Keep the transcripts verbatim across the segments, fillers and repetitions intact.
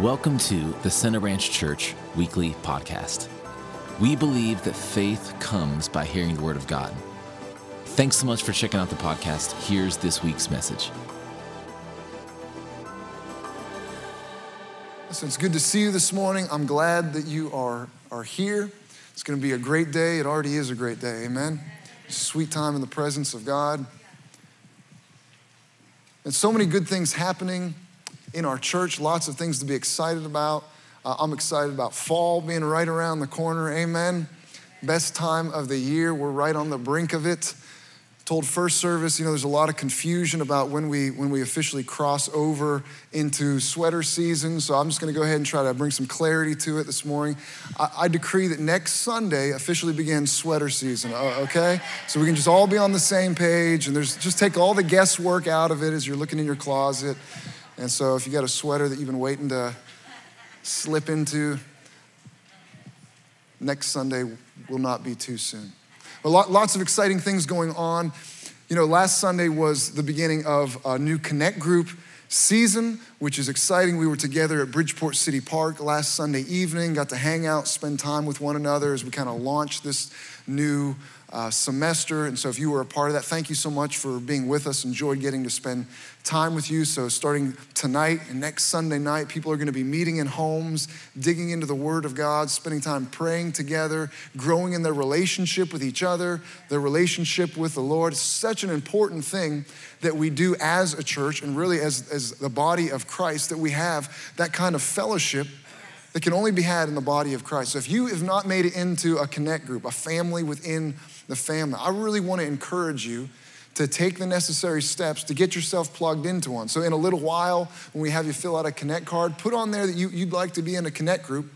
Welcome to the Center Ranch Church Weekly Podcast. We believe that faith comes by hearing the Word of God. Thanks so much for checking out the podcast. Here's this week's message. So it's good to see you this morning. I'm glad that you are, are here. It's going to be a great day. It already is a great day. Amen. Sweet time in the presence of God. And so many good things happening in our church, lots of things to be excited about. Uh, I'm excited about fall being right around the corner, amen. Best time of the year, we're right on the brink of it. Told first service, you know, there's a lot of confusion about when we when we officially cross over into sweater season, so I'm just gonna go ahead and try to bring some clarity to it this morning. I, I decree that next Sunday officially begins sweater season, okay? So we can just all be on the same page, and there's just take all the guesswork out of it as you're looking in your closet. And so if you got a sweater that you've been waiting to slip into, next Sunday will not be too soon. But lots of exciting things going on. You know, last Sunday was the beginning of a new Connect group season, which is exciting. We were together at Bridgeport City Park last Sunday evening, got to hang out, spend time with one another as we kind of launched this new Uh, semester. And so if you were a part of that, thank you so much for being with us. Enjoyed getting to spend time with you. So starting tonight and next Sunday night, people are going to be meeting in homes, digging into the Word of God, spending time praying together, growing in their relationship with each other, their relationship with the Lord. It's such an important thing that we do as a church and really as, as the body of Christ, that we have that kind of fellowship that can only be had in the body of Christ. So if you have not made it into a Connect group, a family within the family, I really want to encourage you to take the necessary steps to get yourself plugged into one. So in a little while, when we have you fill out a Connect card, put on there that you, you'd like to be in a Connect group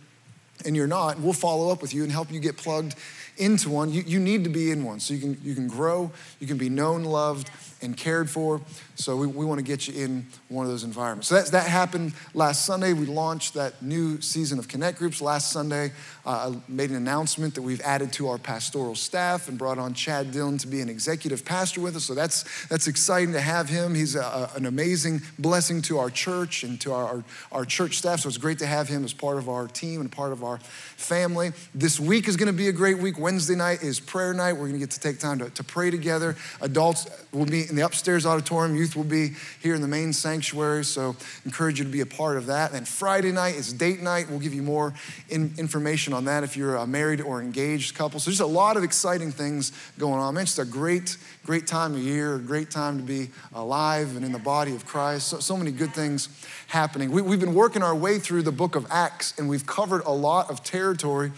and you're not, and we'll follow up with you and help you get plugged into one. You, you need to be in one so you can you can grow, you can be known, loved, and cared for. So we, we want to get you in one of those environments. So that, that happened last Sunday. We launched that new season of Connect Groups. Last Sunday, uh, I made an announcement that we've added to our pastoral staff and brought on Chad Dillon to be an executive pastor with us. So that's that's exciting to have him. He's a, an amazing blessing to our church and to our, our, our church staff. So it's great to have him as part of our team and part of our family. This week is going to be a great week. Wednesday night is prayer night. We're going to get to take time to, to pray together. Adults will be in the upstairs auditorium. Youth will be here in the main sanctuary, so encourage you to be a part of that. And Friday night is date night. We'll give you more in, information on that if you're a married or engaged couple. So just a lot of exciting things going on. Man, it's a great, great time of year, a great time to be alive and in the body of Christ. So, so many good things happening. We, we've been working our way through the book of Acts, and we've covered a lot of territory.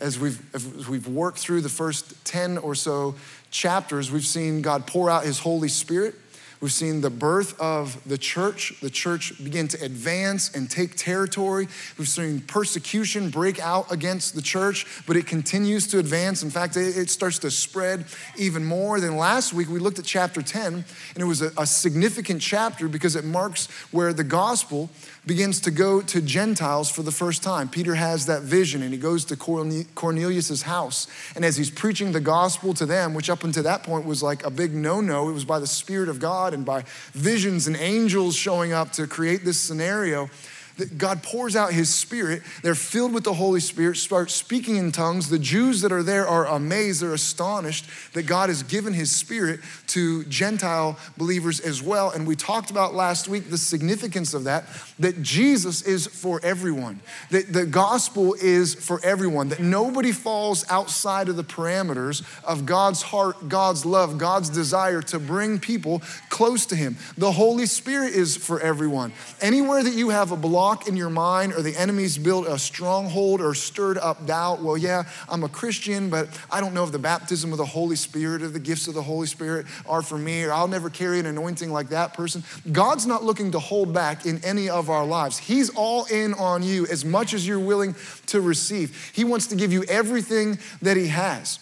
As we've, as we've worked through the first ten or so chapters, we've seen God pour out his Holy Spirit. We've seen the birth of the church, the church begin to advance and take territory. We've seen persecution break out against the church, but it continues to advance. In fact, it starts to spread even more. Then last week, we looked at chapter ten, and it was a, a significant chapter because it marks where the gospel begins to go to Gentiles for the first time. Peter has that vision, and he goes to Cornelius' house. And as he's preaching the gospel to them, which up until that point was like a big no-no, it was by the Spirit of God and by visions and angels showing up to create this scenario, that God pours out his Spirit. They're filled with the Holy Spirit, start speaking in tongues. The Jews that are there are amazed. They're astonished that God has given his Spirit to Gentile believers as well. And we talked about last week the significance of that, that Jesus is for everyone, that the gospel is for everyone, that nobody falls outside of the parameters of God's heart, God's love, God's desire to bring people close to him. The Holy Spirit is for everyone. Anywhere that you have a block in your mind or the enemy's built a stronghold or stirred up doubt, well, yeah, I'm a Christian, but I don't know if the baptism of the Holy Spirit or the gifts of the Holy Spirit are for me, or I'll never carry an anointing like that person. God's not looking to hold back in any of our lives. He's all in on you as much as you're willing to receive. He wants to give you everything that he has.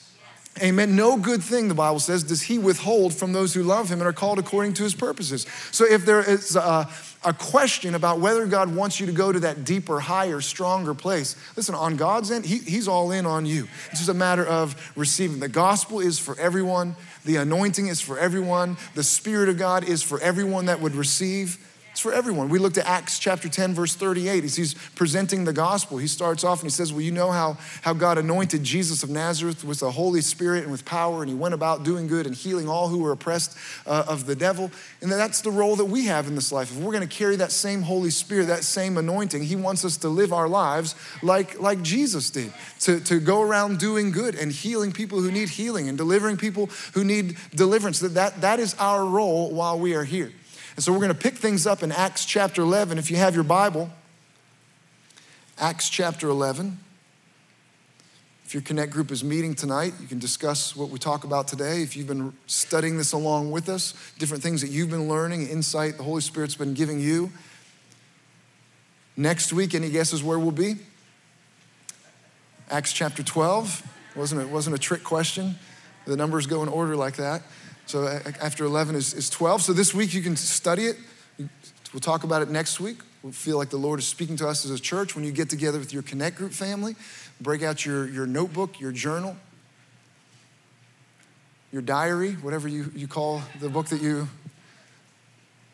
Amen. No good thing, the Bible says, does he withhold from those who love him and are called according to his purposes. So if there is a, a question about whether God wants you to go to that deeper, higher, stronger place, listen, on God's end, he, he's all in on you. It's just a matter of receiving. The gospel is for everyone. The anointing is for everyone. The Spirit of God is for everyone that would receive. It's for everyone. We looked at Acts chapter ten, verse thirty-eight. As he's presenting the gospel, he starts off and he says, well, you know how, how God anointed Jesus of Nazareth with the Holy Spirit and with power, and he went about doing good and healing all who were oppressed uh, of the devil. And that's the role that we have in this life. If we're gonna carry that same Holy Spirit, that same anointing, he wants us to live our lives like, like Jesus did, to, to go around doing good and healing people who need healing and delivering people who need deliverance. That, that, that is our role while we are here. And so we're going to pick things up in Acts chapter eleven. If you have your Bible, Acts chapter eleven. If your Connect group is meeting tonight, you can discuss what we talk about today. If you've been studying this along with us, different things that you've been learning, insight the Holy Spirit's been giving you. Next week, any guesses where we'll be? Acts chapter twelve. Wasn't it wasn't a trick question? The numbers go in order like that. So after eleven is, is twelve. So this week you can study it. We'll talk about it next week. We'll feel like the Lord is speaking to us as a church. When you get together with your Connect group family, break out your, your notebook, your journal, your diary, whatever you, you call the book that you,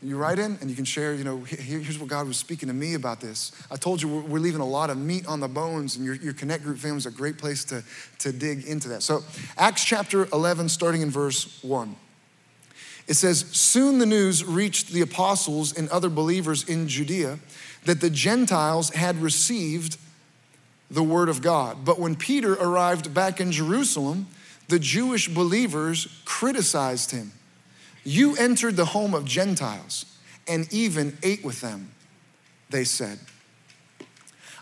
you write in, and you can share, you know, here, here's what God was speaking to me about this. I told you we're, we're leaving a lot of meat on the bones, and your, your Connect group family is a great place to, to dig into that. So Acts chapter eleven, starting in verse one. It says, soon the news reached the apostles and other believers in Judea that the Gentiles had received the word of God. But when Peter arrived back in Jerusalem, the Jewish believers criticized him. You entered the home of Gentiles and even ate with them, they said.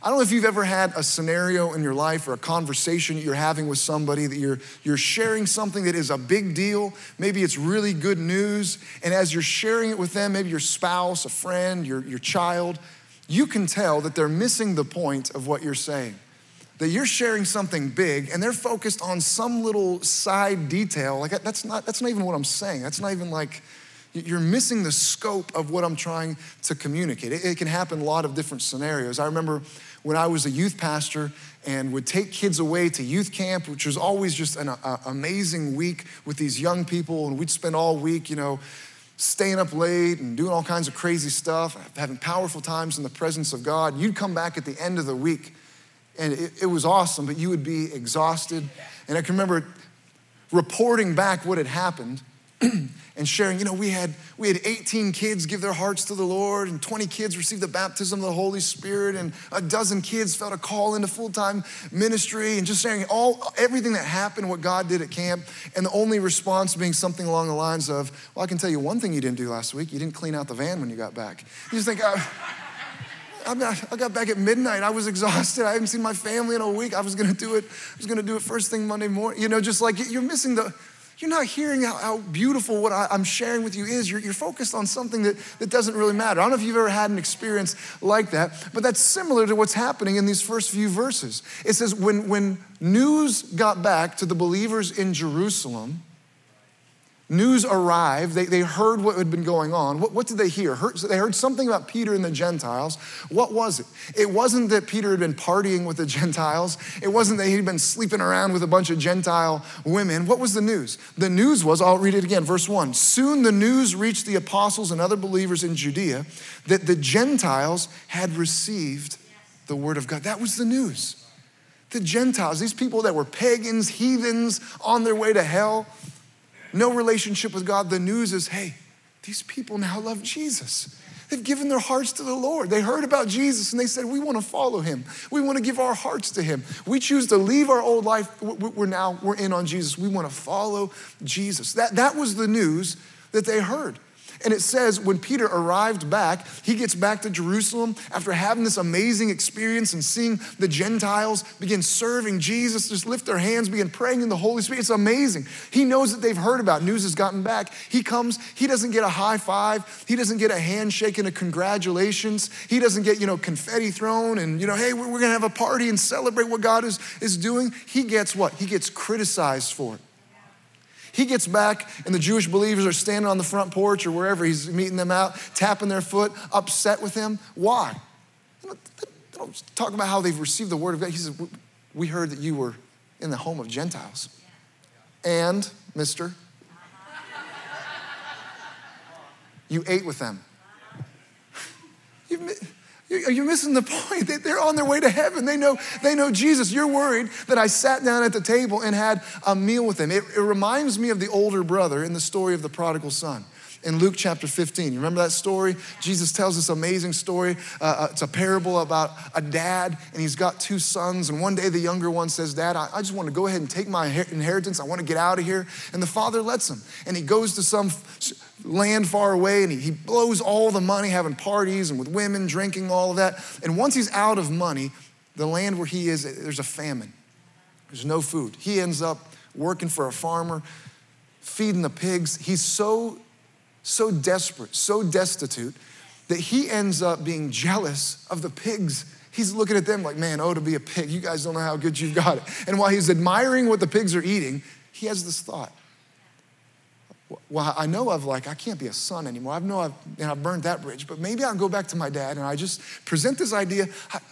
I don't know if you've ever had a scenario in your life or a conversation you're having with somebody that you're, you're sharing something that is a big deal. Maybe it's really good news. And as you're sharing it with them, maybe your spouse, a friend, your, your child, you can tell that they're missing the point of what you're saying. That you're sharing something big and they're focused on some little side detail. Like that's not, that's not even what I'm saying. That's not even like, you're missing the scope of what I'm trying to communicate. It, it can happen a lot of different scenarios. I remember when I was a youth pastor and would take kids away to youth camp, which was always just an a, amazing week with these young people. And we'd spend all week, you know, staying up late and doing all kinds of crazy stuff, having powerful times in the presence of God. You'd come back at the end of the week and it, it was awesome, but you would be exhausted. And I can remember reporting back what had happened and sharing, you know, we had we had eighteen kids give their hearts to the Lord, and twenty kids received the baptism of the Holy Spirit, and a dozen kids felt a call into full-time ministry, and just sharing all everything that happened, what God did at camp, and the only response being something along the lines of, well, I can tell you one thing you didn't do last week, you didn't clean out the van when you got back. You just think, oh, I'm not, I got back at midnight, I was exhausted, I haven't seen my family in a week, I was gonna do it, I was gonna do it first thing Monday morning. You know, just like, you're missing the, you're not hearing how, how beautiful what I, I'm sharing with you is. You're, you're focused on something that, that doesn't really matter. I don't know if you've ever had an experience like that, but that's similar to what's happening in these first few verses. It says, when, when news got back to the believers in Jerusalem, news arrived, they, they heard what had been going on. What, what did they hear? Heard, so they heard something about Peter and the Gentiles. What was it? It wasn't that Peter had been partying with the Gentiles. It wasn't that he'd been sleeping around with a bunch of Gentile women. What was the news? The news was, I'll read it again, verse one. Soon the news reached the apostles and other believers in Judea that the Gentiles had received the word of God. That was the news. The Gentiles, these people that were pagans, heathens, on their way to hell, no relationship with God. The news is, hey, these people now love Jesus. They've given their hearts to the Lord. They heard about Jesus and they said, we want to follow him. We want to give our hearts to him. We choose to leave our old life. We're now, we're in on Jesus. We want to follow Jesus. That, that was the news that they heard. And it says when Peter arrived back, he gets back to Jerusalem after having this amazing experience and seeing the Gentiles begin serving Jesus, just lift their hands, begin praying in the Holy Spirit. It's amazing. He knows that they've heard about it. News has gotten back. He comes, he doesn't get a high five. He doesn't get a handshake and a congratulations. He doesn't get, you know, confetti thrown and, you know, hey, we're, we're gonna have a party and celebrate what God is, is doing. He gets what? He gets criticized for it. He gets back and the Jewish believers are standing on the front porch or wherever he's meeting them out, tapping their foot, upset with him. Why? They don't talk about how they've received the word of God. He says, we heard that you were in the home of Gentiles. And, mister, you ate with them. you, you're missing the point. They, they're on their way to heaven. They know, they know Jesus. You're worried that I sat down at the table and had a meal with him. It, it reminds me of the older brother in the story of the prodigal son. In Luke chapter fifteen, you remember that story? Jesus tells this amazing story. Uh, it's a parable about a dad, and he's got two sons. And one day the younger one says, Dad, I, I just want to go ahead and take my inheritance. I want to get out of here. And the father lets him. And he goes to some land far away, and he, he blows all the money, having parties and with women, drinking, all of that. And once he's out of money, the land where he is, there's a famine. There's no food. He ends up working for a farmer, feeding the pigs. He's so... so desperate, so destitute, that he ends up being jealous of the pigs. He's looking at them like, man, oh, to be a pig. You guys don't know how good you've got it. And while he's admiring what the pigs are eating, he has this thought. Well, I know I've like, I can't be a son anymore. I know I've, and I've burned that bridge, but maybe I'll go back to my dad and I just present this idea.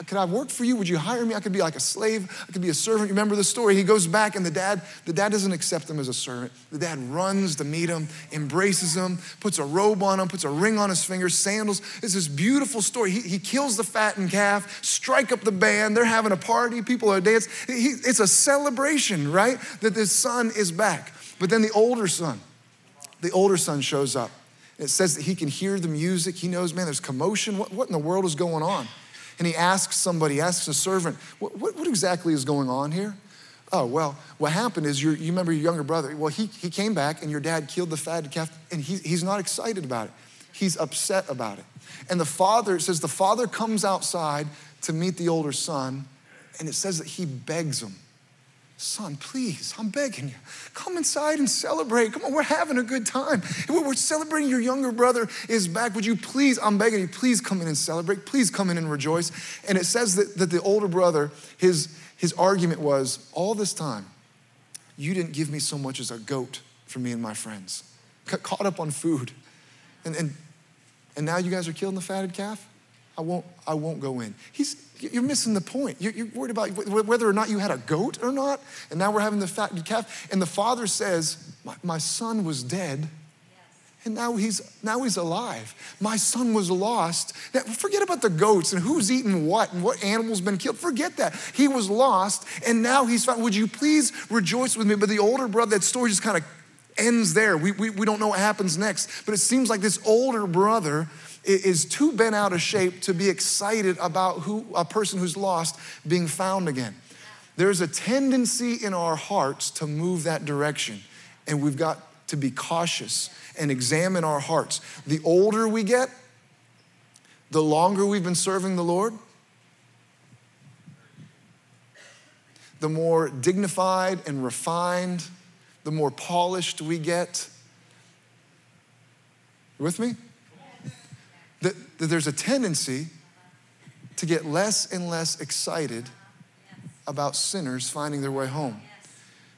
Could I work for you? Would you hire me? I could be like a slave. I could be a servant. You remember the story? He goes back and the dad, the dad doesn't accept him as a servant. The dad runs to meet him, embraces him, puts a robe on him, puts a ring on his finger, sandals. It's this beautiful story. He, he kills the fattened calf, strike up the band. They're having a party. People are dancing. He, it's a celebration, right? That this son is back. But then the older son, The older son shows up. It says that he can hear the music. He knows, man, there's commotion. What, what in the world is going on? And he asks somebody, asks a servant, what, what, what exactly is going on here? Oh, well, what happened is, your, you remember your younger brother. Well, he, he came back and your dad killed the fatted calf, and he, he's not excited about it. He's upset about it. And the father, it says the father comes outside to meet the older son, and it says that he begs him. Son, please, I'm begging you. Come inside and celebrate. Come on, we're having a good time. We're celebrating your younger brother is back. Would you please, I'm begging you, please come in and celebrate. Please come in and rejoice. And it says that, that the older brother, his, his argument was, all this time, you didn't give me so much as a goat for me and my friends. Ca- caught up on food. And, and, and now you guys are killing the fatted calf? I won't, I won't go in. He's, you're missing the point. You're, you're worried about whether or not you had a goat or not, and now we're having the fattened calf. And the father says, my, my son was dead, and now he's, now he's alive. My son was lost. Now, forget about the goats and who's eaten what and what animal's been killed. Forget that. He was lost, and now he's found. Would you please rejoice with me? But the older brother, that story just kind of ends there. We, we, we don't know what happens next, but it seems like this older brother is too bent out of shape to be excited about who a person who's lost being found again. There's a tendency in our hearts to move that direction, and we've got to be cautious and examine our hearts. The older we get, the longer we've been serving the Lord, the more dignified and refined, the more polished we get. You with me? That, that there's a tendency to get less and less excited about sinners finding their way home.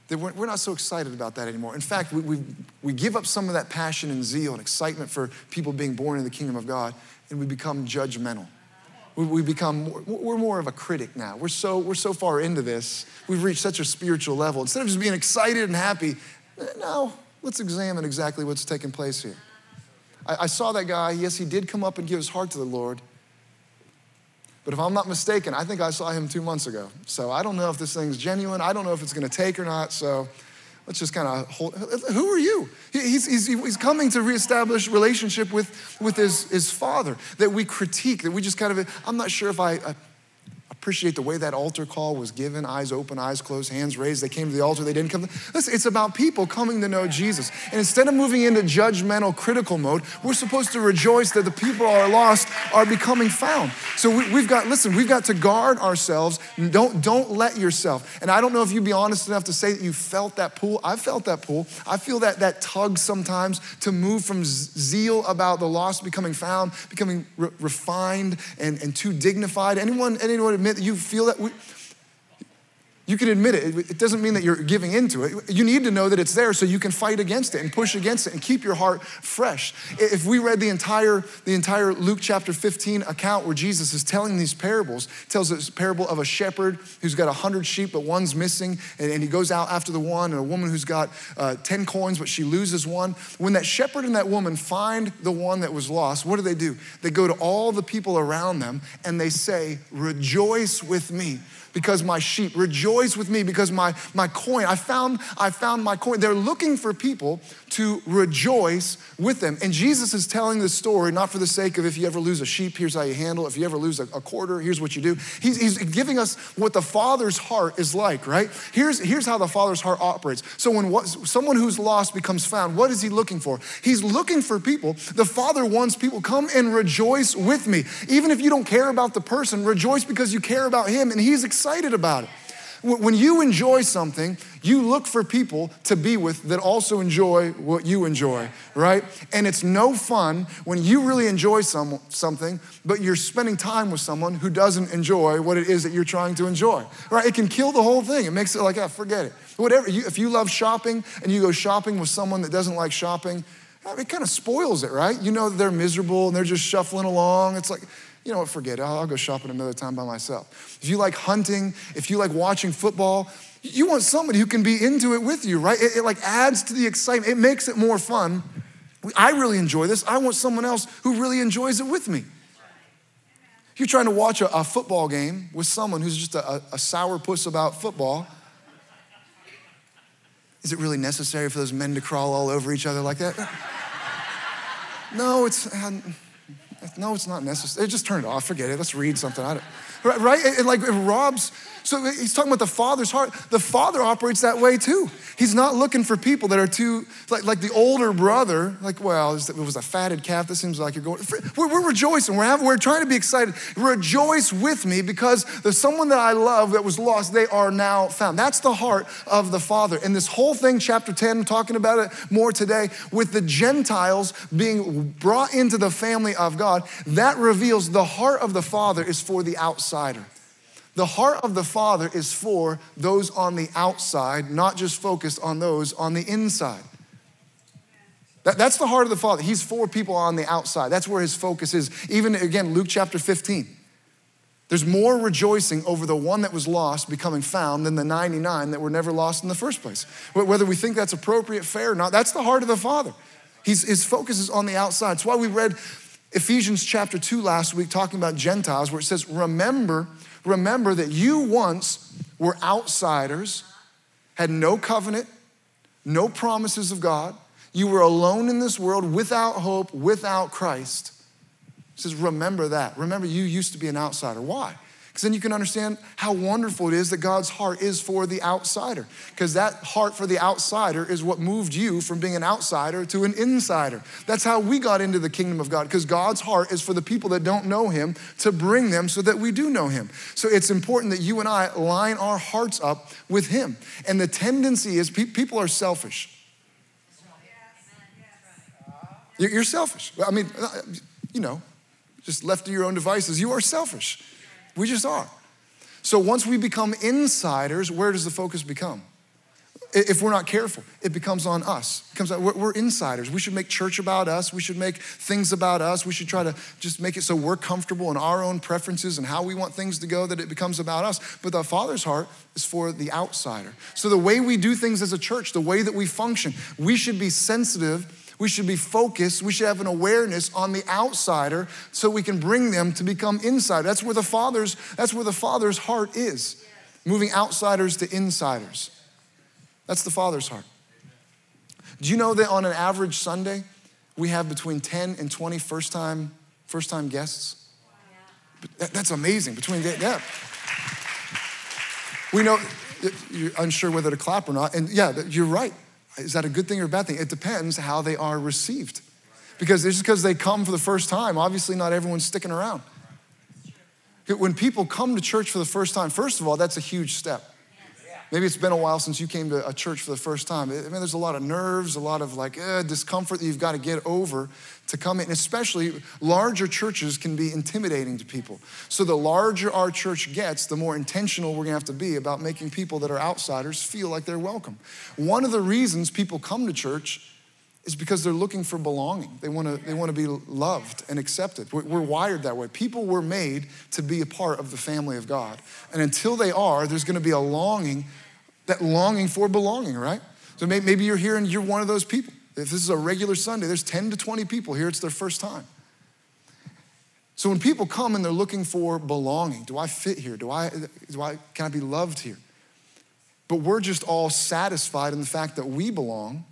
That we're, we're not so excited about that anymore. In fact, we, we, we give up some of that passion and zeal and excitement for people being born in the kingdom of God, and we become judgmental. We, we become, more, we're more of a critic now. We're so, we're so far into this. We've reached such a spiritual level. Instead of just being excited and happy, now let's examine exactly what's taking place here. I saw that guy. Yes, he did come up and give his heart to the Lord. But if I'm not mistaken, I think I saw him two months ago. So I don't know if this thing's genuine. I don't know if it's going to take or not. So let's just kind of hold. Who are you? He's, he's, he's coming to reestablish relationship with, with his, his father, that we critique, that we just kind of, I'm not sure if I, I appreciate the way that altar call was given, eyes open, eyes closed, hands raised. They came to the altar, they didn't come. Listen, it's about people coming to know Jesus. And instead of moving into judgmental, critical mode, we're supposed to rejoice that the people who are lost are becoming found. So we, we've got, listen, we've got to guard ourselves. Don't, don't let yourself. And I don't know if you'd be honest enough to say that you felt that pull. I felt that pull. I feel that, that tug sometimes to move from zeal about the lost becoming found, becoming re- refined and, and too dignified. Anyone, anyone admit that you feel that? We, You can admit it. It doesn't mean that you're giving into it. You need to know that it's there so you can fight against it and push against it and keep your heart fresh. If we read the entire the entire Luke chapter fifteen account where Jesus is telling these parables, tells this parable of a shepherd who's got a hundred sheep but one's missing, and, and he goes out after the one, and a woman who's got uh, ten coins but she loses one. When that shepherd and that woman find the one that was lost, what do they do? They go to all the people around them and they say, "Rejoice with me, because my sheep, rejoice with me because my, my coin, I found, I found my coin." They're looking for people to rejoice with them. And Jesus is telling this story, not for the sake of if you ever lose a sheep, here's how you handle it. If you ever lose a, a quarter, here's what you do. He's, he's giving us what the Father's heart is like, right? Here's, here's how the Father's heart operates. So when what, someone who's lost becomes found, what is he looking for? He's looking for people. The Father wants people, come and rejoice with me. Even if you don't care about the person, rejoice because you care about him and he's excited. excited about it. When you enjoy something, you look for people to be with that also enjoy what you enjoy, right? And it's no fun when you really enjoy some, something, but you're spending time with someone who doesn't enjoy what it is that you're trying to enjoy, right? It can kill the whole thing. It makes it like, ah, forget it. Whatever. You, if you love shopping and you go shopping with someone that doesn't like shopping, it kind of spoils it, right? You know they're miserable and they're just shuffling along. It's like, you know what, forget it. I'll go shopping another time by myself. If you like hunting, if you like watching football, you want somebody who can be into it with you, right? It, it like adds to the excitement. It makes it more fun. I really enjoy this. I want someone else who really enjoys it with me. You're trying to watch a, a football game with someone who's just a, a, a sourpuss about football. Is it really necessary for those men to crawl all over each other like that? No, it's... Uh, No, it's not necessary. Just turn it off. Forget it. Let's read something. I don't, right? It, it like it robs. So he's talking about the Father's heart. The Father operates that way too. He's not looking for people that are too, like, like the older brother, like, well, it was a fatted calf. This seems like you're going, we're, we're rejoicing. We're, having, we're trying to be excited. Rejoice with me because there's someone that I love that was lost, they are now found. That's the heart of the Father. And this whole thing, chapter ten, I'm talking about it more today, with the Gentiles being brought into the family of God, that reveals the heart of the Father is for the outsider. The heart of the Father is for those on the outside, not just focused on those on the inside. That, that's the heart of the Father. He's for people on the outside. That's where his focus is. Even again, Luke chapter fifteen. There's more rejoicing over the one that was lost becoming found than the ninety-nine that were never lost in the first place. Whether we think that's appropriate, fair or not, that's the heart of the Father. He's, his focus is on the outside. That's why we read Ephesians chapter two last week talking about Gentiles, where it says, remember... Remember that you once were outsiders, had no covenant, no promises of God. You were alone in this world without hope, without Christ. It says, remember that. Remember you used to be an outsider. Why? Because then you can understand how wonderful it is that God's heart is for the outsider. Because that heart for the outsider is what moved you from being an outsider to an insider. That's how we got into the kingdom of God. Because God's heart is for the people that don't know him to bring them so that we do know him. So it's important that you and I line our hearts up with him. And the tendency is pe- people are selfish. You're selfish. I mean, you know, just left to your own devices, you are selfish. We just are. So once we become insiders, where does the focus become? If we're not careful, it becomes on us. It becomes, we're insiders. We should make church about us. We should make things about us. We should try to just make it so we're comfortable in our own preferences and how we want things to go, that it becomes about us. But the Father's heart is for the outsider. So the way we do things as a church, the way that we function, we should be sensitive. We should be focused. We should have an awareness on the outsider so we can bring them to become insiders. That's where the Father's, that's where the Father's heart is, moving outsiders to insiders. That's the Father's heart. Do you know that on an average Sunday, we have between ten and twenty first-time, first-time guests? That, that's amazing. Between yeah. We know, you're unsure whether to clap or not, and yeah, you're right. Is that a good thing or a bad thing? It depends how they are received. Because just because they come for the first time, obviously not everyone's sticking around. When people come to church for the first time, first of all, that's a huge step. Maybe it's been a while since you came to a church for the first time. I mean, there's a lot of nerves, a lot of like eh, discomfort that you've got to get over to come in. And especially larger churches can be intimidating to people. So the larger our church gets, the more intentional we're going to have to be about making people that are outsiders feel like they're welcome. One of the reasons people come to church is because they're looking for belonging. They want to they want to be loved and accepted. We're, we're wired that way. People were made to be a part of the family of God. And until they are, there's going to be a longing, that longing for belonging, right? So maybe, maybe you're here and you're one of those people. If this is a regular Sunday, there's ten to twenty people here. It's their first time. So when people come and they're looking for belonging, do I fit here? Do I, do I can I be loved here? But we're just all satisfied in the fact that we belong.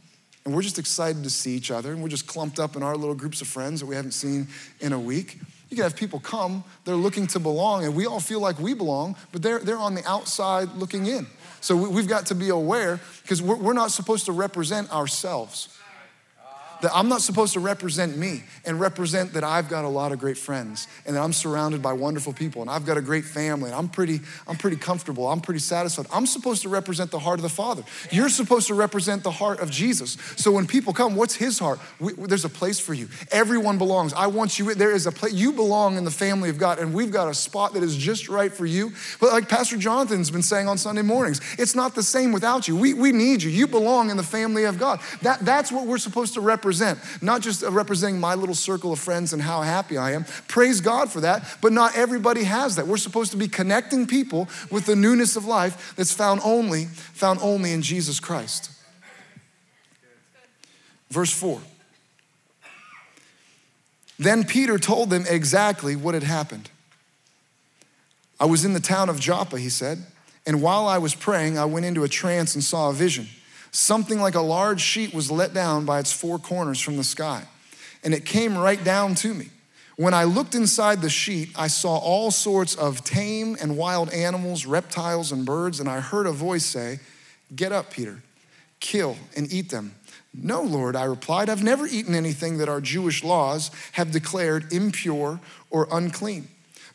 And we're just excited to see each other, and we're just clumped up in our little groups of friends that we haven't seen in a week. You can have people come, they're looking to belong, and we all feel like we belong, but they're, they're on the outside looking in. So we, we've got to be aware, because we're, we're not supposed to represent ourselves. That I'm not supposed to represent me and represent that I've got a lot of great friends and that I'm surrounded by wonderful people and I've got a great family and I'm pretty, I'm pretty comfortable, I'm pretty satisfied. I'm supposed to represent the heart of the Father. You're supposed to represent the heart of Jesus. So when people come, what's his heart? We, there's a place for you. Everyone belongs. I want you, there is a place, you belong in the family of God, and we've got a spot that is just right for you. But like Pastor Jonathan's been saying on Sunday mornings, it's not the same without you. We, we need you. You belong in the family of God. That, that's what we're supposed to represent. Not just representing my little circle of friends and how happy I am. Praise God for that, but not everybody has that. We're supposed to be connecting people with the newness of life that's found only, found only in Jesus Christ. Verse four. Then Peter told them exactly what had happened. I was in the town of Joppa, he said, and while I was praying, I went into a trance and saw a vision. Something like a large sheet was let down by its four corners from the sky, and it came right down to me. When I looked inside the sheet, I saw all sorts of tame and wild animals, reptiles and birds, and I heard a voice say, "Get up, Peter, kill and eat them." "No, Lord," I replied, "I've never eaten anything that our Jewish laws have declared impure or unclean."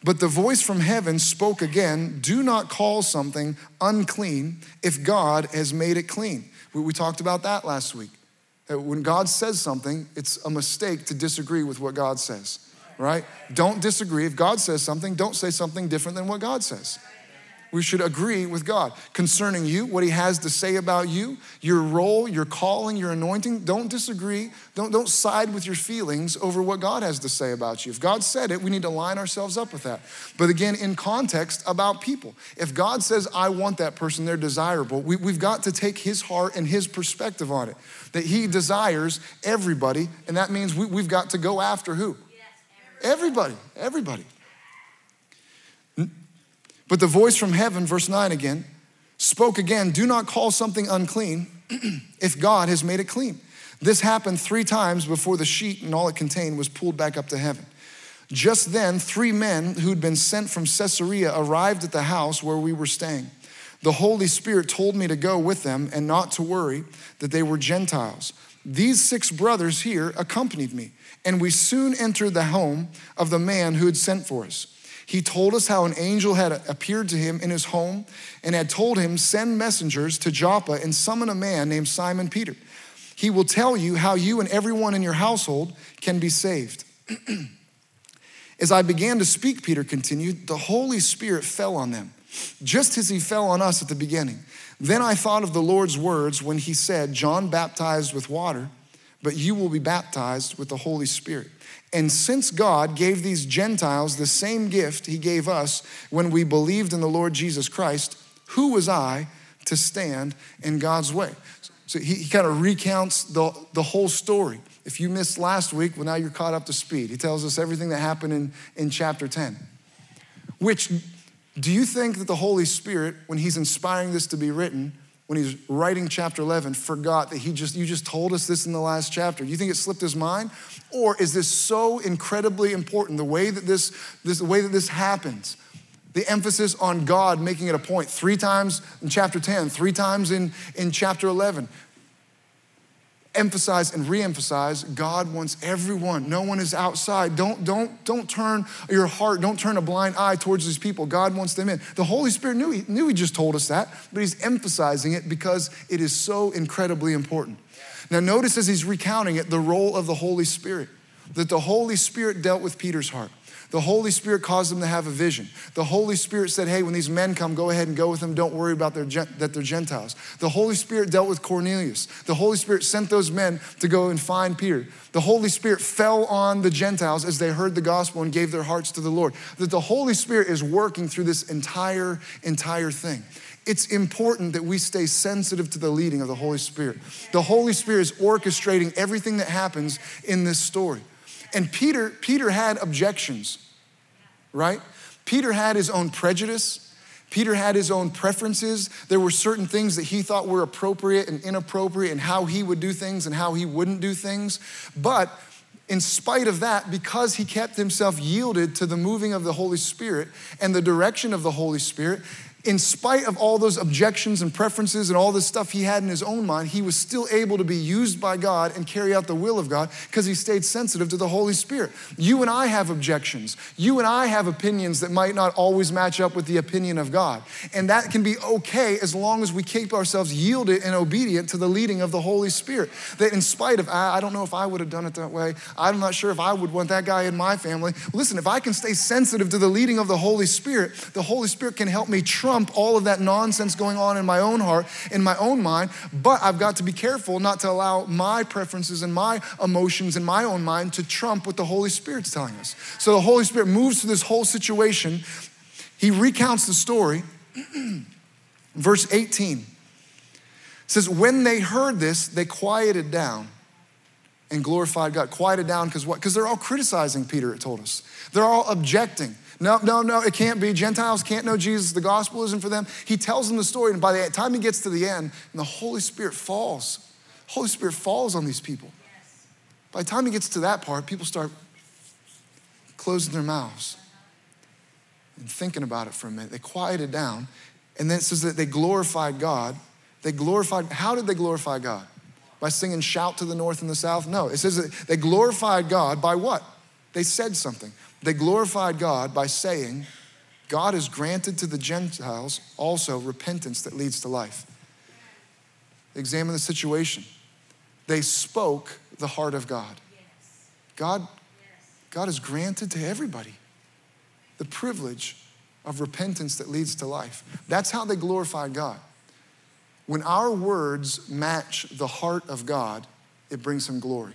But the voice from heaven spoke again, "Do not call something unclean if God has made it clean." We talked about that last week. When God says something, it's a mistake to disagree with what God says, right? Don't disagree. If God says something, don't say something different than what God says. We should agree with God concerning you, what he has to say about you, your role, your calling, your anointing. Don't disagree. Don't, don't side with your feelings over what God has to say about you. If God said it, we need to line ourselves up with that. But again, in context about people, if God says, I want that person, they're desirable, we, we've got to take his heart and his perspective on it, that he desires everybody, and that means we, we've got to go after who? Yes, everybody. Everybody. Everybody. But the voice from heaven, verse nine again, spoke again, "Do not call something unclean if God has made it clean." This happened three times before the sheet and all it contained was pulled back up to heaven. Just then, three men who'd been sent from Caesarea arrived at the house where we were staying. The Holy Spirit told me to go with them and not to worry that they were Gentiles. These six brothers here accompanied me, and we soon entered the home of the man who had sent for us. He told us how an angel had appeared to him in his home and had told him, send messengers to Joppa and summon a man named Simon Peter. He will tell you how you and everyone in your household can be saved. As I began to speak, Peter continued, the Holy Spirit fell on them, just as he fell on us at the beginning. Then I thought of the Lord's words when he said, John baptized with water, but you will be baptized with the Holy Spirit. And since God gave these Gentiles the same gift he gave us when we believed in the Lord Jesus Christ, who was I to stand in God's way? So he, he kind of recounts the, the whole story. If you missed last week, well, now you're caught up to speed. He tells us everything that happened in, in chapter ten. Which, do you think that the Holy Spirit, when he's inspiring this to be written, when he's writing chapter eleven, forgot that he just you just told us this in the last chapter? You think it slipped his mind? Or is this so incredibly important, the way that this, this, the way that this happens, the emphasis on God making it a point three times in chapter ten, three times in, in chapter eleven. emphasize and re-emphasize, God wants everyone. No one is outside. Don't, don't, don't turn your heart, don't turn a blind eye towards these people. God wants them in. The Holy Spirit knew he, knew he just told us that, but he's emphasizing it because it is so incredibly important. Now notice as he's recounting it, the role of the Holy Spirit, that the Holy Spirit dealt with Peter's heart. The Holy Spirit caused them to have a vision. The Holy Spirit said, hey, when these men come, go ahead and go with them. Don't worry about their, that they're Gentiles. The Holy Spirit dealt with Cornelius. The Holy Spirit sent those men to go and find Peter. The Holy Spirit fell on the Gentiles as they heard the gospel and gave their hearts to the Lord. That the Holy Spirit is working through this entire, entire thing. It's important that we stay sensitive to the leading of the Holy Spirit. The Holy Spirit is orchestrating everything that happens in this story. And Peter, Peter had objections, right? Peter had his own prejudice. Peter had his own preferences. There were certain things that he thought were appropriate and inappropriate and how he would do things and how he wouldn't do things. But in spite of that, because he kept himself yielded to the moving of the Holy Spirit and the direction of the Holy Spirit, in spite of all those objections and preferences and all this stuff he had in his own mind, he was still able to be used by God and carry out the will of God because he stayed sensitive to the Holy Spirit. You and I have objections. You and I have opinions that might not always match up with the opinion of God. And that can be okay as long as we keep ourselves yielded and obedient to the leading of the Holy Spirit. That in spite of, I, I don't know if I would have done it that way. I'm not sure if I would want that guy in my family. Listen, if I can stay sensitive to the leading of the Holy Spirit, the Holy Spirit can help me trust all of that nonsense going on in my own heart, in my own mind, but I've got to be careful not to allow my preferences and my emotions in my own mind to trump what the Holy Spirit's telling us. So the Holy Spirit moves through this whole situation. He recounts the story. Verse eighteen, it says, when they heard this, they quieted down and glorified God. Quieted down because what? Because they're all criticizing Peter, it told us. They're all objecting. No, no, no, it can't be. Gentiles can't know Jesus. The gospel isn't for them. He tells them the story, and by the time he gets to the end, and the Holy Spirit falls. The Holy Spirit falls on these people. Yes. By the time he gets to that part, people start closing their mouths and thinking about it for a minute. They quieted down, and then it says that they glorified God. They glorified, how did they glorify God? By singing shout to the north and the south? No, it says that they glorified God by what? They said something. They glorified God by saying, God has granted to the Gentiles also repentance that leads to life. Examine the situation. They spoke the heart of God. God, God has granted to everybody the privilege of repentance that leads to life. That's how they glorified God. When our words match the heart of God, it brings him glory.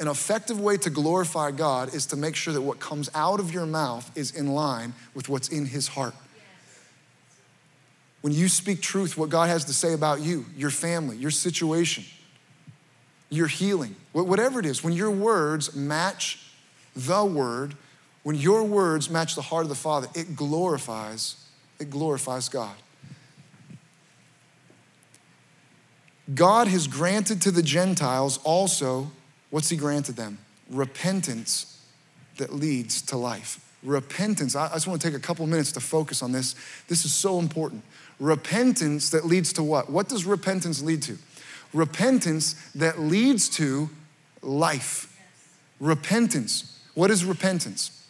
An effective way to glorify God is to make sure that what comes out of your mouth is in line with what's in his heart. Yes. When you speak truth, what God has to say about you, your family, your situation, your healing, whatever it is, when your words match the word, when your words match the heart of the Father, it glorifies, it glorifies God. God has granted to the Gentiles also, what's he granted them? Repentance that leads to life. Repentance. I just want to take a couple minutes to focus on this. This is so important. Repentance that leads to what? What does repentance lead to? Repentance that leads to life. Repentance. What is repentance?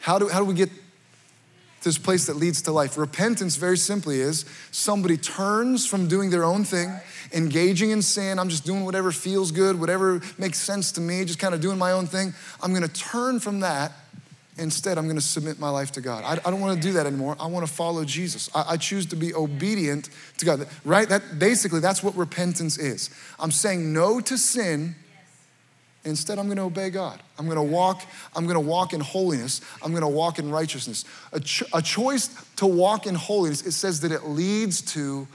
How do, how do we get to this place that leads to life? Repentance, very simply, is somebody turns from doing their own thing, engaging in sin. I'm just doing whatever feels good, whatever makes sense to me, just kind of doing my own thing. I'm gonna turn from that. Instead, I'm gonna submit my life to God. I, I don't wanna do that anymore. I wanna follow Jesus. I, I choose to be obedient to God, right? That basically, that's what repentance is. I'm saying no to sin. Instead, I'm gonna obey God. I'm gonna walk, I'm gonna walk in holiness. I'm gonna walk in righteousness. A, cho- a choice to walk in holiness, it says that it leads to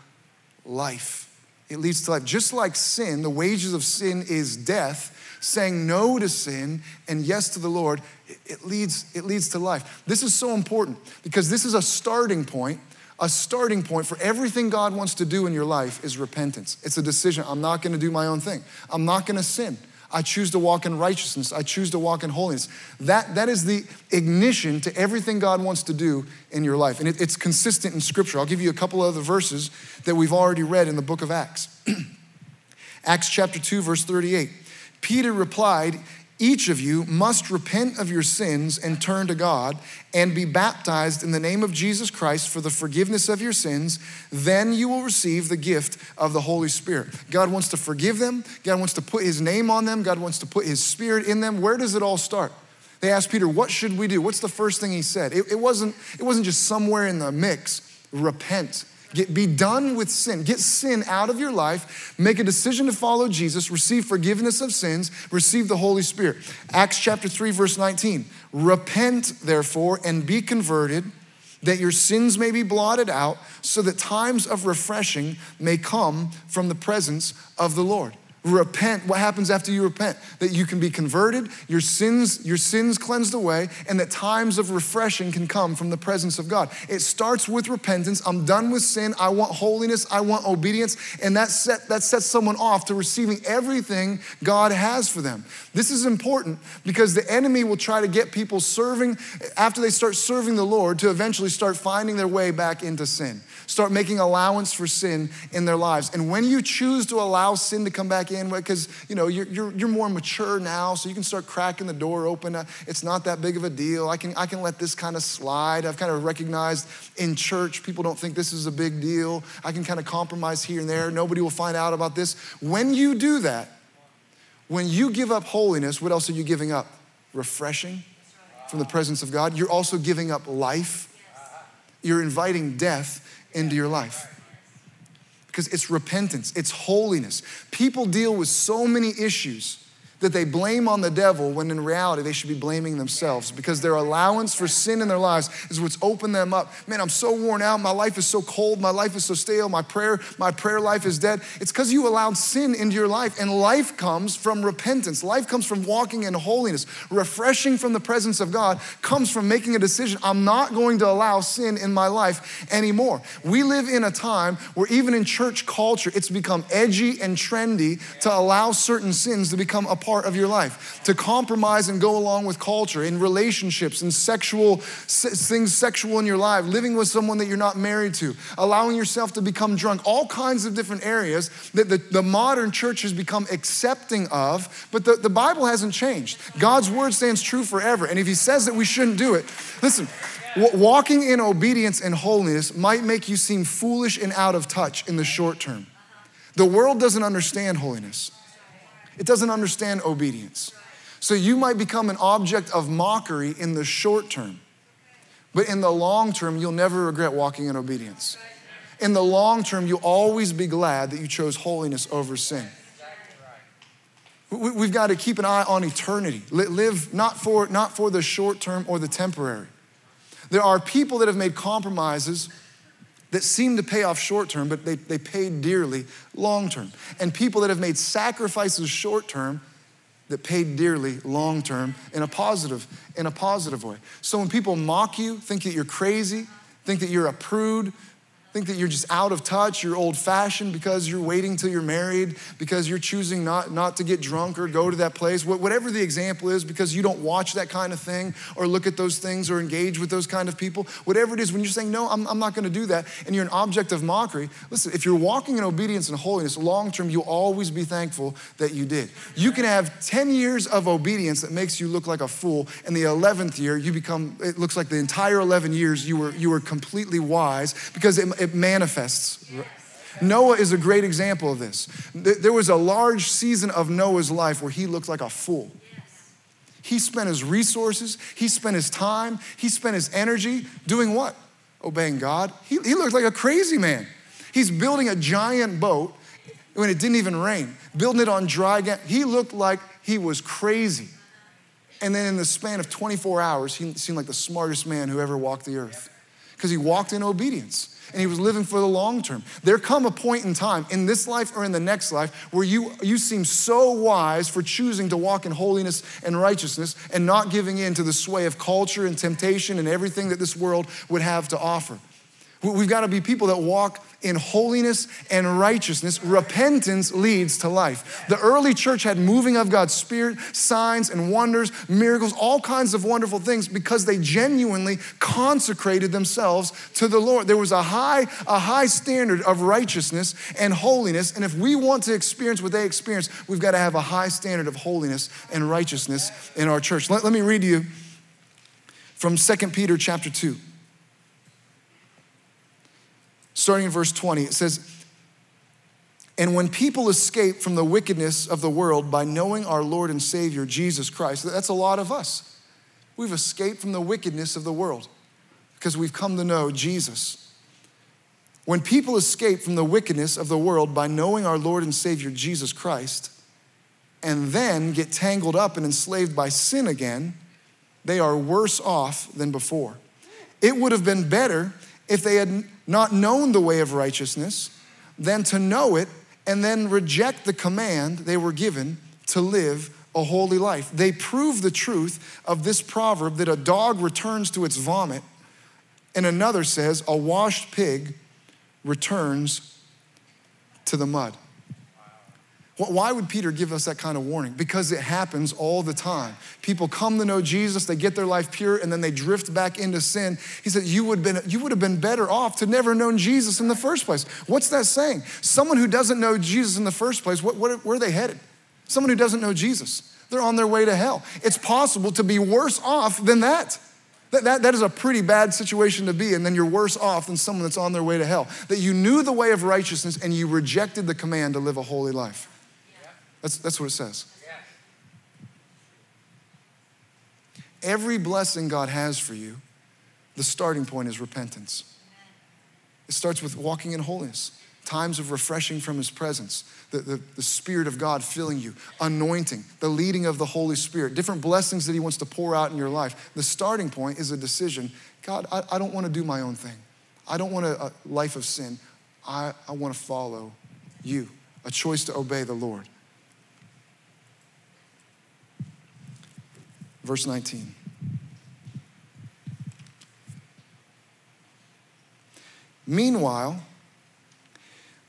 life. It leads to life. Just like sin, the wages of sin is death. Saying no to sin and yes to the Lord, it leads, it leads to life. This is so important because this is a starting point. A starting point for everything God wants to do in your life is repentance. It's a decision. I'm not gonna do my own thing. I'm not gonna sin. I choose to walk in righteousness. I choose to walk in holiness. That, that is the ignition to everything God wants to do in your life. And it, it's consistent in scripture. I'll give you a couple other verses that we've already read in the book of Acts. Acts chapter two, verse thirty-eight. Peter replied, each of you must repent of your sins and turn to God and be baptized in the name of Jesus Christ for the forgiveness of your sins. Then you will receive the gift of the Holy Spirit. God wants to forgive them. God wants to put his name on them. God wants to put his spirit in them. Where does it all start? They asked Peter, what should we do? What's the first thing he said? It, it, wasn't, it wasn't just somewhere in the mix. Repent. Get, be done with sin. Get sin out of your life. Make a decision to follow Jesus. Receive forgiveness of sins. Receive the Holy Spirit. Acts chapter three, verse nineteen. Repent, therefore, and be converted, that your sins may be blotted out, so that times of refreshing may come from the presence of the Lord. Repent. What happens after you repent? That you can be converted, your sins, your sins cleansed away, and that times of refreshing can come from the presence of God. It starts with repentance. I'm done with sin. I want holiness. I want obedience. And that set, that sets someone off to receiving everything God has for them. This is important because the enemy will try to get people serving, after they start serving the Lord, to eventually start finding their way back into sin. Start making allowance for sin in their lives. And when you choose to allow sin to come back in, because you know you're, you're you're more mature now, so you can start cracking the door open. It's not that big of a deal. I can I can let this kind of slide. I've kind of recognized in church people don't think this is a big deal. I can kind of compromise here and there. Nobody will find out about this. When you do that, when you give up holiness, what else are you giving up? Refreshing from the presence of God. You're also giving up life. You're inviting death into your life. Because it's repentance, it's holiness. People deal with so many issues that they blame on the devil when in reality they should be blaming themselves, because their allowance for sin in their lives is what's opened them up. Man, I'm so worn out. My life is so cold. My life is so stale. My prayer, my prayer life is dead. It's because you allowed sin into your life, and life comes from repentance. Life comes from walking in holiness. Refreshing from the presence of God comes from making a decision. I'm not going to allow sin in my life anymore. We live in a time where even in church culture, it's become edgy and trendy to allow certain sins to become a part of your life, to compromise and go along with culture in relationships and sexual things, sexual in your life, living with someone that you're not married to, allowing yourself to become drunk, all kinds of different areas that the, the modern church has become accepting of, but the, the Bible hasn't changed. God's word stands true forever, and if he says that we shouldn't do it, listen, walking in obedience and holiness might make you seem foolish and out of touch in the short term. The world doesn't understand holiness. It doesn't understand obedience. So you might become an object of mockery in the short term, but in the long term, you'll never regret walking in obedience. In the long term, you'll always be glad that you chose holiness over sin. We've got to keep an eye on eternity. Live not for, not for the short term or the temporary. There are people that have made compromises that seem to pay off short-term, but they, they pay dearly long-term. And people that have made sacrifices short-term that paid dearly long-term in a positive, in a positive way. So when people mock you, think that you're crazy, think that you're a prude, think that you're just out of touch, you're old-fashioned because you're waiting till you're married, because you're choosing not, not to get drunk or go to that place, whatever the example is, because you don't watch that kind of thing or look at those things or engage with those kind of people, whatever it is, when you're saying, no, I'm, I'm not gonna do that, and you're an object of mockery, listen, if you're walking in obedience and holiness, long-term, you'll always be thankful that you did. You can have ten years of obedience that makes you look like a fool, and the eleventh year, you become, it looks like the entire eleven years you were, you were completely wise, because it It manifests. Yes. Noah is a great example of this. There was a large season of Noah's life where he looked like a fool. Yes. He spent his resources, he spent his time, he spent his energy doing what? Obeying God. He, he looked like a crazy man. He's building a giant boat when it didn't even rain, building it on dry ground. He looked like he was crazy. And then in the span of twenty-four hours, he seemed like the smartest man who ever walked the earth, because he walked in obedience. And he was living for the long term. There come a point in time, in this life or in the next life, where you, you seem so wise for choosing to walk in holiness and righteousness and not giving in to the sway of culture and temptation and everything that this world would have to offer. We've got to be people that walk in holiness and righteousness. Repentance leads to life. The early church had moving of God's Spirit, signs and wonders, miracles, all kinds of wonderful things because they genuinely consecrated themselves to the Lord. There was a high, a high standard of righteousness and holiness, and if we want to experience what they experienced, we've got to have a high standard of holiness and righteousness in our church. Let, let me read to you from Second Peter chapter two. Starting in verse twenty, it says, and when people escape from the wickedness of the world by knowing our Lord and Savior, Jesus Christ, that's a lot of us. We've escaped from the wickedness of the world because we've come to know Jesus. When people escape from the wickedness of the world by knowing our Lord and Savior, Jesus Christ, and then get tangled up and enslaved by sin again, they are worse off than before. It would have been better if they had not known the way of righteousness, than to know it and then reject the command they were given to live a holy life. They prove the truth of this proverb that a dog returns to its vomit, and another says, a washed pig returns to the mud. Why would Peter give us that kind of warning? Because it happens all the time. People come to know Jesus, they get their life pure, and then they drift back into sin. He said, you would have been, you would have been better off to never known Jesus in the first place. What's that saying? Someone who doesn't know Jesus in the first place, what, what, where are they headed? Someone who doesn't know Jesus, they're on their way to hell. It's possible to be worse off than that. That, that, that is a pretty bad situation to be in, then you're worse off than someone that's on their way to hell. That you knew the way of righteousness and you rejected the command to live a holy life. That's, that's what it says. Every blessing God has for you, the starting point is repentance. It starts with walking in holiness, times of refreshing from his presence, the, the, the Spirit of God filling you, anointing, the leading of the Holy Spirit, different blessings that he wants to pour out in your life. The starting point is a decision. God, I, I don't want to do my own thing. I don't want a, a life of sin. I, I want to follow you, a choice to obey the Lord. Verse nineteen. Meanwhile,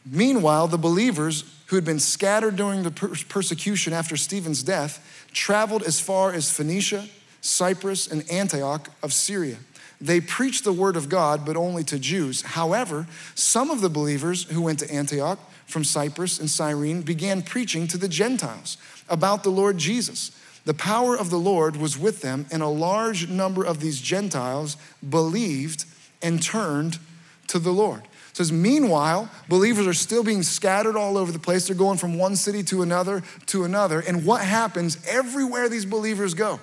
meanwhile, the believers who had been scattered during the per- persecution after Stephen's death traveled as far as Phoenicia, Cyprus, and Antioch of Syria. They preached the word of God, but only to Jews. However, some of the believers who went to Antioch from Cyprus and Cyrene began preaching to the Gentiles about the Lord Jesus. The power of the Lord was with them, and a large number of these Gentiles believed and turned to the Lord. It says, meanwhile, believers are still being scattered all over the place. They're going from one city to another to another. And what happens everywhere these believers go?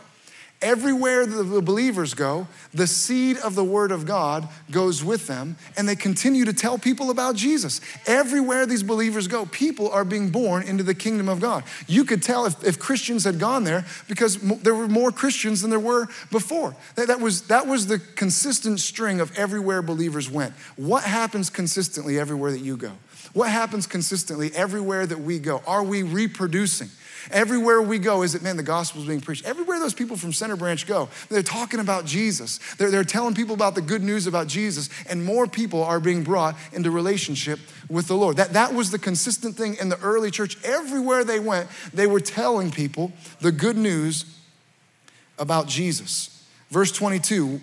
Everywhere the believers go, the seed of the word of God goes with them, and they continue to tell people about Jesus. Everywhere these believers go, people are being born into the kingdom of God. You could tell if, if Christians had gone there because m- there were more Christians than there were before. That, that was, that was the consistent string of everywhere believers went. What happens consistently everywhere that you go? What happens consistently everywhere that we go? Are we reproducing? Everywhere we go, is it, man, the gospel's being preached. Everywhere those people from Center Branch go, they're talking about Jesus. They're, they're telling people about the good news about Jesus, and more people are being brought into relationship with the Lord. That, that was the consistent thing in the early church. Everywhere they went, they were telling people the good news about Jesus. Verse twenty-two,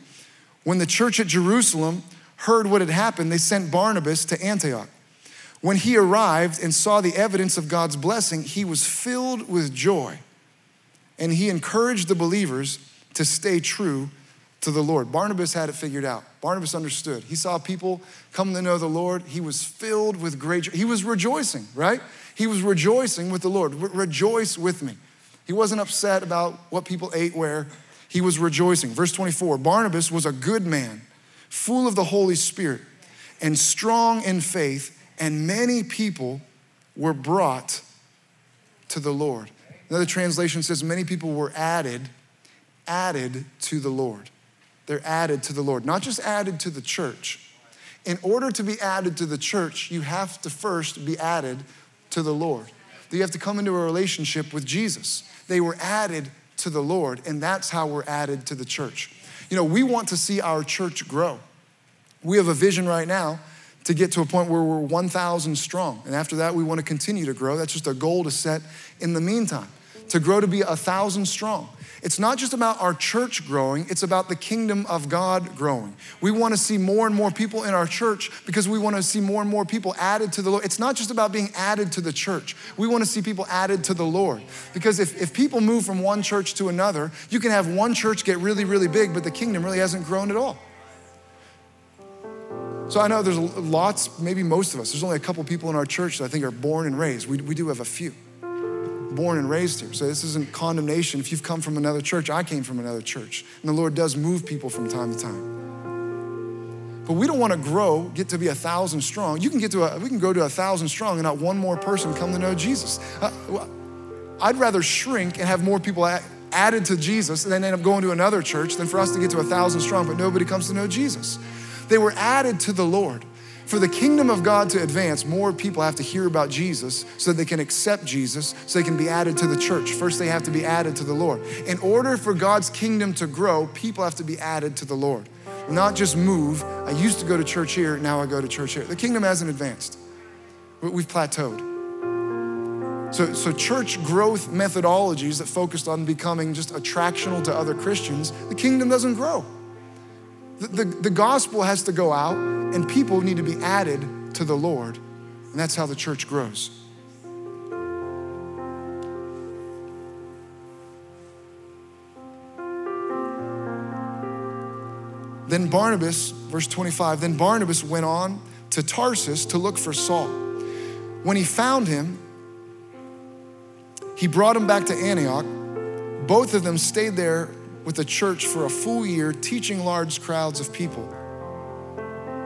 when the church at Jerusalem heard what had happened, they sent Barnabas to Antioch. When he arrived and saw the evidence of God's blessing, he was filled with joy, and he encouraged the believers to stay true to the Lord. Barnabas had it figured out. Barnabas understood. He saw people come to know the Lord. He was filled with great joy. He was rejoicing, right? He was rejoicing with the Lord. Re- rejoice with me. He wasn't upset about what people ate where. He was rejoicing. Verse twenty-four, Barnabas was a good man, full of the Holy Spirit, and strong in faith, and many people were brought to the Lord. Another translation says many people were added, added to the Lord. They're added to the Lord, not just added to the church. In order to be added to the church, you have to first be added to the Lord. You have to come into a relationship with Jesus. They were added to the Lord, and that's how we're added to the church. You know, we want to see our church grow. We have a vision right now to get to a point where we're one thousand strong. And after that, we want to continue to grow. That's just a goal to set in the meantime, to grow to be one thousand strong. It's not just about our church growing, it's about the kingdom of God growing. We want to see more and more people in our church because we want to see more and more people added to the Lord. It's not just about being added to the church. We want to see people added to the Lord. Because if, if people move from one church to another, you can have one church get really, really big, but the kingdom really hasn't grown at all. So I know there's lots, maybe most of us, there's only a couple people in our church that I think are born and raised. We, we do have a few. Born and raised here. So this isn't condemnation. If you've come from another church, I came from another church. And the Lord does move people from time to time. But we don't want to grow, get to be a thousand strong. You can get to a, we can go to a thousand strong and not one more person come to know Jesus. Uh, I'd rather shrink and have more people at, added to Jesus and then end up going to another church than for us to get to a thousand strong, but nobody comes to know Jesus. They were added to the Lord. For the kingdom of God to advance, more people have to hear about Jesus so they can accept Jesus, so they can be added to the church. First, they have to be added to the Lord. In order for God's kingdom to grow, people have to be added to the Lord, not just move. I used to go to church here, now I go to church here. The kingdom hasn't advanced. We've plateaued. So, so church growth methodologies that focused on becoming just attractional to other Christians, the kingdom doesn't grow. The, the, the gospel has to go out and people need to be added to the Lord. And that's how the church grows. Then Barnabas, verse twenty-five, then Barnabas went on to Tarsus to look for Saul. When he found him, he brought him back to Antioch. Both of them stayed there with the church for a full year, teaching large crowds of people.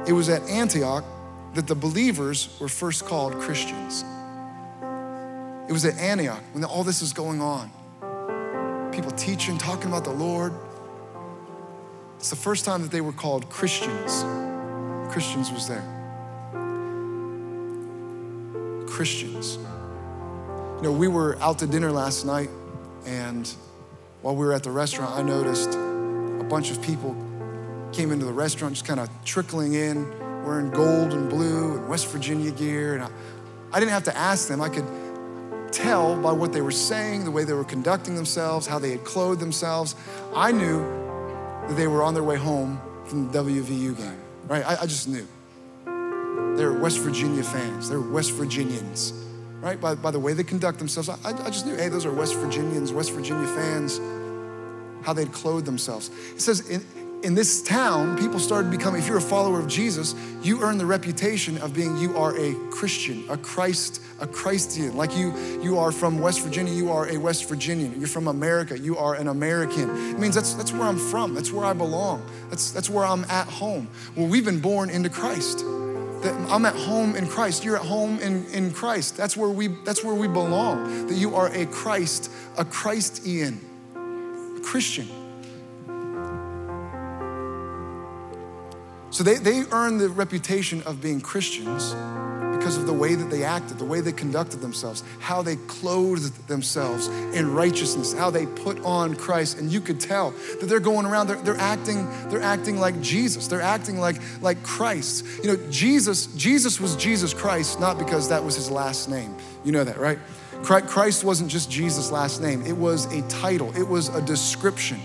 It was at Antioch that the believers were first called Christians. It was at Antioch when all this is going on. People teaching, talking about the Lord. It's the first time that they were called Christians. Christians was there. Christians. You know, we were out to dinner last night, and while we were at the restaurant, I noticed a bunch of people came into the restaurant just kind of trickling in, wearing gold and blue and West Virginia gear. And I, I didn't have to ask them. I could tell by what they were saying, the way they were conducting themselves, how they had clothed themselves. I knew that they were on their way home from the W V U game, right? I, I just knew. They were West Virginia fans. They were West Virginians. Right, by, by the way they conduct themselves. I, I just knew, hey, those are West Virginians, West Virginia fans, how they'd clothed themselves. It says, in, in this town, people started becoming, if you're a follower of Jesus, you earn the reputation of being, you are a Christian, a Christ, a Christian. Like you, you are from West Virginia, you are a West Virginian. You're from America, you are an American. It means that's, that's where I'm from, that's where I belong, that's, that's where I'm at home. Well, we've been born into Christ. That I'm at home in Christ, you're at home in, in Christ. That's where we that's where we belong, that you are a Christ, a Christian, a Christian. So they, they earned the reputation of being Christians because of the way that they acted, the way they conducted themselves, how they clothed themselves in righteousness, how they put on Christ. And you could tell that they're going around, they're, they're acting, they're acting like Jesus. They're acting like, like Christ. You know, Jesus, Jesus was Jesus Christ, not because that was his last name. You know that, right? Christ wasn't just Jesus' last name. It was a title. It was a description.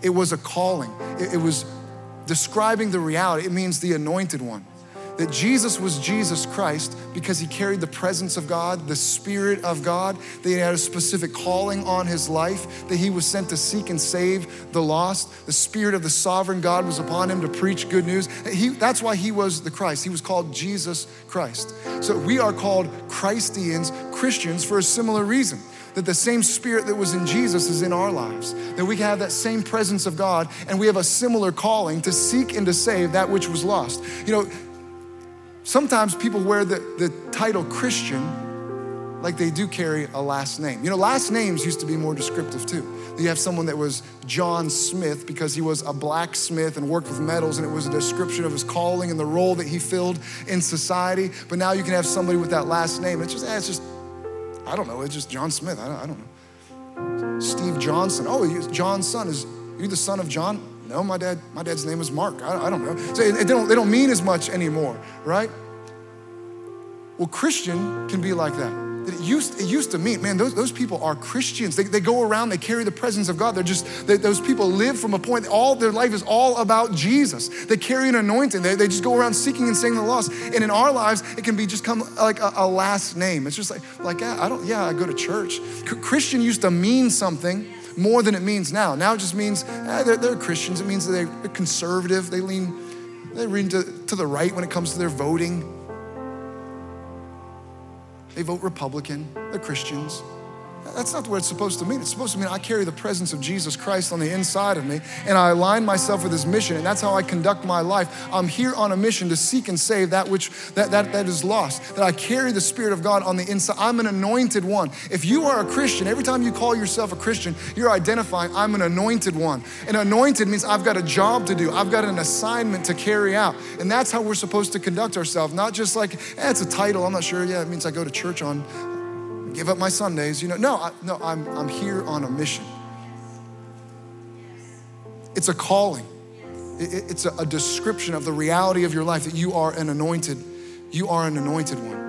It was a calling. It, it was describing the reality. It means the anointed one. That Jesus was Jesus Christ because he carried the presence of God, the Spirit of God, that he had a specific calling on his life, that he was sent to seek and save the lost. The Spirit of the sovereign God was upon him to preach good news. He, that's why he was the Christ. He was called Jesus Christ. So we are called Christians, Christians, for a similar reason. That the same Spirit that was in Jesus is in our lives, that we can have that same presence of God and we have a similar calling to seek and to save that which was lost. You know, sometimes people wear the, the title Christian like they do carry a last name. You know, last names used to be more descriptive too. You have someone that was John Smith because he was a blacksmith and worked with metals, and it was a description of his calling and the role that he filled in society. But now you can have somebody with that last name. It's just, eh, it's just, I don't know, it's just John Smith. I don't, I don't know. Steve Johnson. Oh, John's son is, you're the son of John. No, my dad, my dad's name is Mark. I, I don't know. So it, it don't, they don't mean as much anymore, right? Well, Christian can be like that. It used, it used to mean, man, those, those people are Christians. They, they go around, they carry the presence of God. They're just, they, those people live from a point, all their life is all about Jesus. They carry an anointing. They, they just go around seeking and saving the lost. And in our lives, it can be just come like a, a last name. It's just like, like I don't, yeah, I go to church. Christian used to mean something more than it means now. Now it just means eh, they're, they're Christians. It means that they're conservative. They lean, they lean to, to the right when it comes to their voting. They vote Republican, they're Christians. That's not what it's supposed to mean. It's supposed to mean I carry the presence of Jesus Christ on the inside of me, and I align myself with his mission, and that's how I conduct my life. I'm here on a mission to seek and save that which that, that, that is lost, that I carry the Spirit of God on the inside. I'm an anointed one. If you are a Christian, every time you call yourself a Christian, you're identifying I'm an anointed one. And anointed means I've got a job to do. I've got an assignment to carry out, and that's how we're supposed to conduct ourselves, not just like, eh, it's a title, I'm not sure. Yeah, it means I go to church on give up my Sundays, you know. No, I, no, I'm I'm here on a mission. It's a calling. It, it's a, a description of the reality of your life that you are an anointed, you are an anointed one.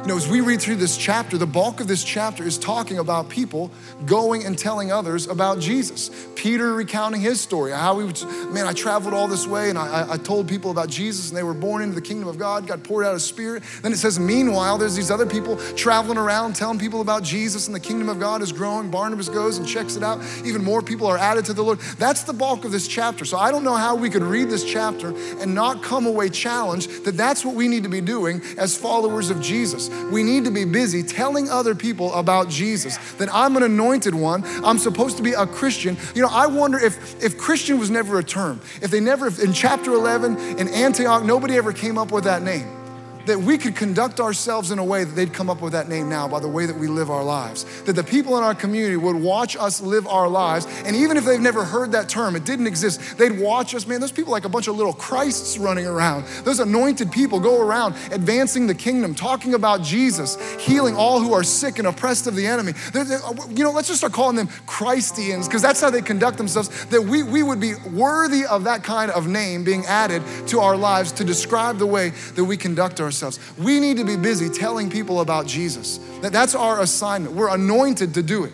You know, as we read through this chapter, the bulk of this chapter is talking about people going and telling others about Jesus. Peter recounting his story, how he was, man, I traveled all this way and I, I told people about Jesus and they were born into the kingdom of God, God poured out his Spirit. Then it says, meanwhile, there's these other people traveling around telling people about Jesus and the kingdom of God is growing. Barnabas goes and checks it out. Even more people are added to the Lord. That's the bulk of this chapter. So I don't know how we could read this chapter and not come away challenged that that's what we need to be doing as followers of Jesus. We need to be busy telling other people about Jesus, that I'm an anointed one. I'm supposed to be a Christian. You know, I wonder if, if Christian was never a term, if they never, if in chapter eleven in Antioch, nobody ever came up with that name, that we could conduct ourselves in a way that they'd come up with that name now by the way that we live our lives, that the people in our community would watch us live our lives. And even if they've never heard that term, it didn't exist, they'd watch us, man, those people like a bunch of little Christs running around. Those anointed people go around advancing the kingdom, talking about Jesus, healing all who are sick and oppressed of the enemy. They're, they're, you know, let's just start calling them Christians, because that's how they conduct themselves, that we, we would be worthy of that kind of name being added to our lives to describe the way that we conduct ourselves. Ourselves. We need to be busy telling people about Jesus. That that's our assignment. We're anointed to do it.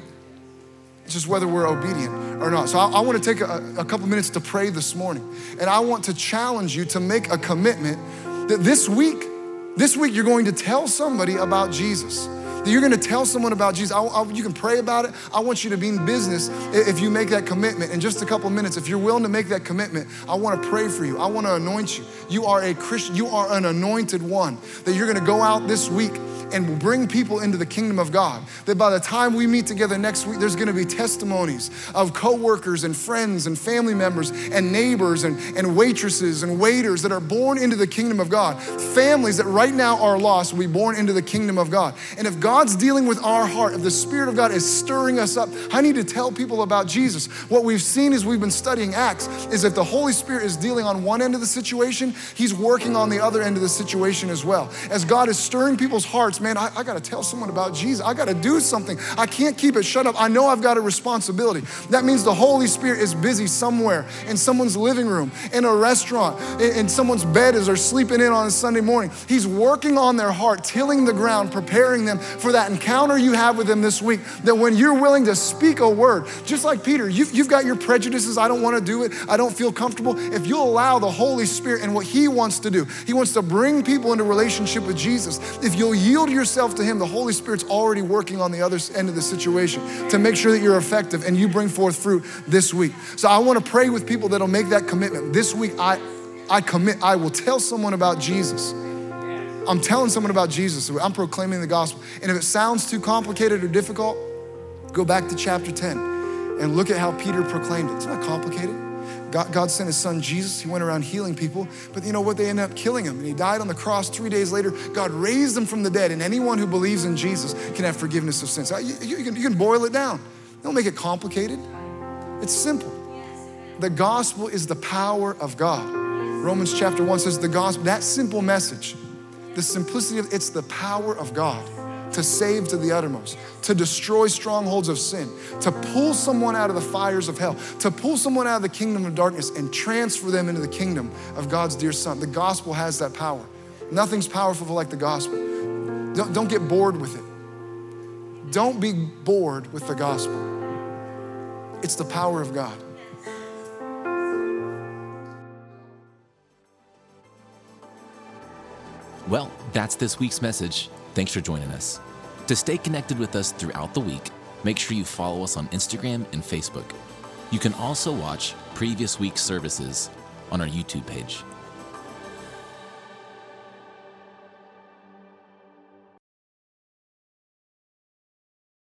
It's just whether we're obedient or not. So I, I want to take a, a couple minutes to pray this morning. And I want to challenge you to make a commitment that this week, this week you're going to tell somebody about Jesus. That you're going to tell someone about Jesus. I, I, you can pray about it. I want you to be in business if you make that commitment. In just a couple minutes, if you're willing to make that commitment, I want to pray for you. I want to anoint you. You are a Christian. You are an anointed one. That you're going to go out this week and bring people into the kingdom of God. That by the time we meet together next week, there's gonna be testimonies of coworkers and friends and family members and neighbors and, and waitresses and waiters that are born into the kingdom of God. Families that right now are lost will be born into the kingdom of God. And if God's dealing with our heart, if the Spirit of God is stirring us up, I need to tell people about Jesus. What we've seen as we've been studying Acts is that the Holy Spirit is dealing on one end of the situation, he's working on the other end of the situation as well. As God is stirring people's hearts, man, I, I gotta tell someone about Jesus. I gotta do something. I can't keep it shut up. I know I've got a responsibility. That means the Holy Spirit is busy somewhere, in someone's living room, in a restaurant, in, in someone's bed as they're sleeping in on a Sunday morning. He's working on their heart, tilling the ground, preparing them for that encounter you have with him this week, that when you're willing to speak a word, just like Peter, you've, you've got your prejudices. I don't wanna do it. I don't feel comfortable. If you allow the Holy Spirit and what he wants to do, he wants to bring people into relationship with Jesus. If you'll yield yourself to him, the Holy Spirit's already working on the other end of the situation to make sure that you're effective and you bring forth fruit this week. So I want to pray with people that'll make that commitment. This week, I, I commit, I will tell someone about Jesus. I'm telling someone about Jesus. I'm proclaiming the gospel. And if it sounds too complicated or difficult, go back to chapter ten and look at how Peter proclaimed it. It's not complicated. God, God sent his son Jesus. He went around healing people, but you know what? They ended up killing him, and he died on the cross three days later. God raised him from the dead, and anyone who believes in Jesus can have forgiveness of sins. So you, you, can, you can boil it down. Don't make it complicated. It's simple. The gospel is the power of God. Romans chapter one says the gospel, that simple message, the simplicity of it's the power of God to save to the uttermost, to destroy strongholds of sin, to pull someone out of the fires of hell, to pull someone out of the kingdom of darkness and transfer them into the kingdom of God's dear Son. The gospel has that power. Nothing's powerful like the gospel. Don't, don't get bored with it. Don't be bored with the gospel. It's the power of God. Well, that's this week's message. Thanks for joining us. To stay connected with us throughout the week, make sure you follow us on Instagram and Facebook. You can also watch previous week's services on our YouTube page.